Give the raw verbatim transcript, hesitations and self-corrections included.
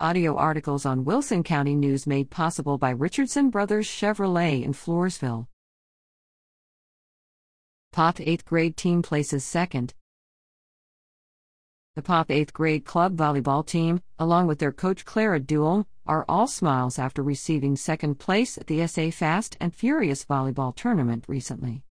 Audio articles on Wilson County News made possible by Richardson Brothers Chevrolet in Floresville. P O P eighth grade team places second. The P O P eighth grade club volleyball team, along with their coach Clara Duell, are all smiles after receiving second place at the S A Fast and Furious Volleyball Tournament recently.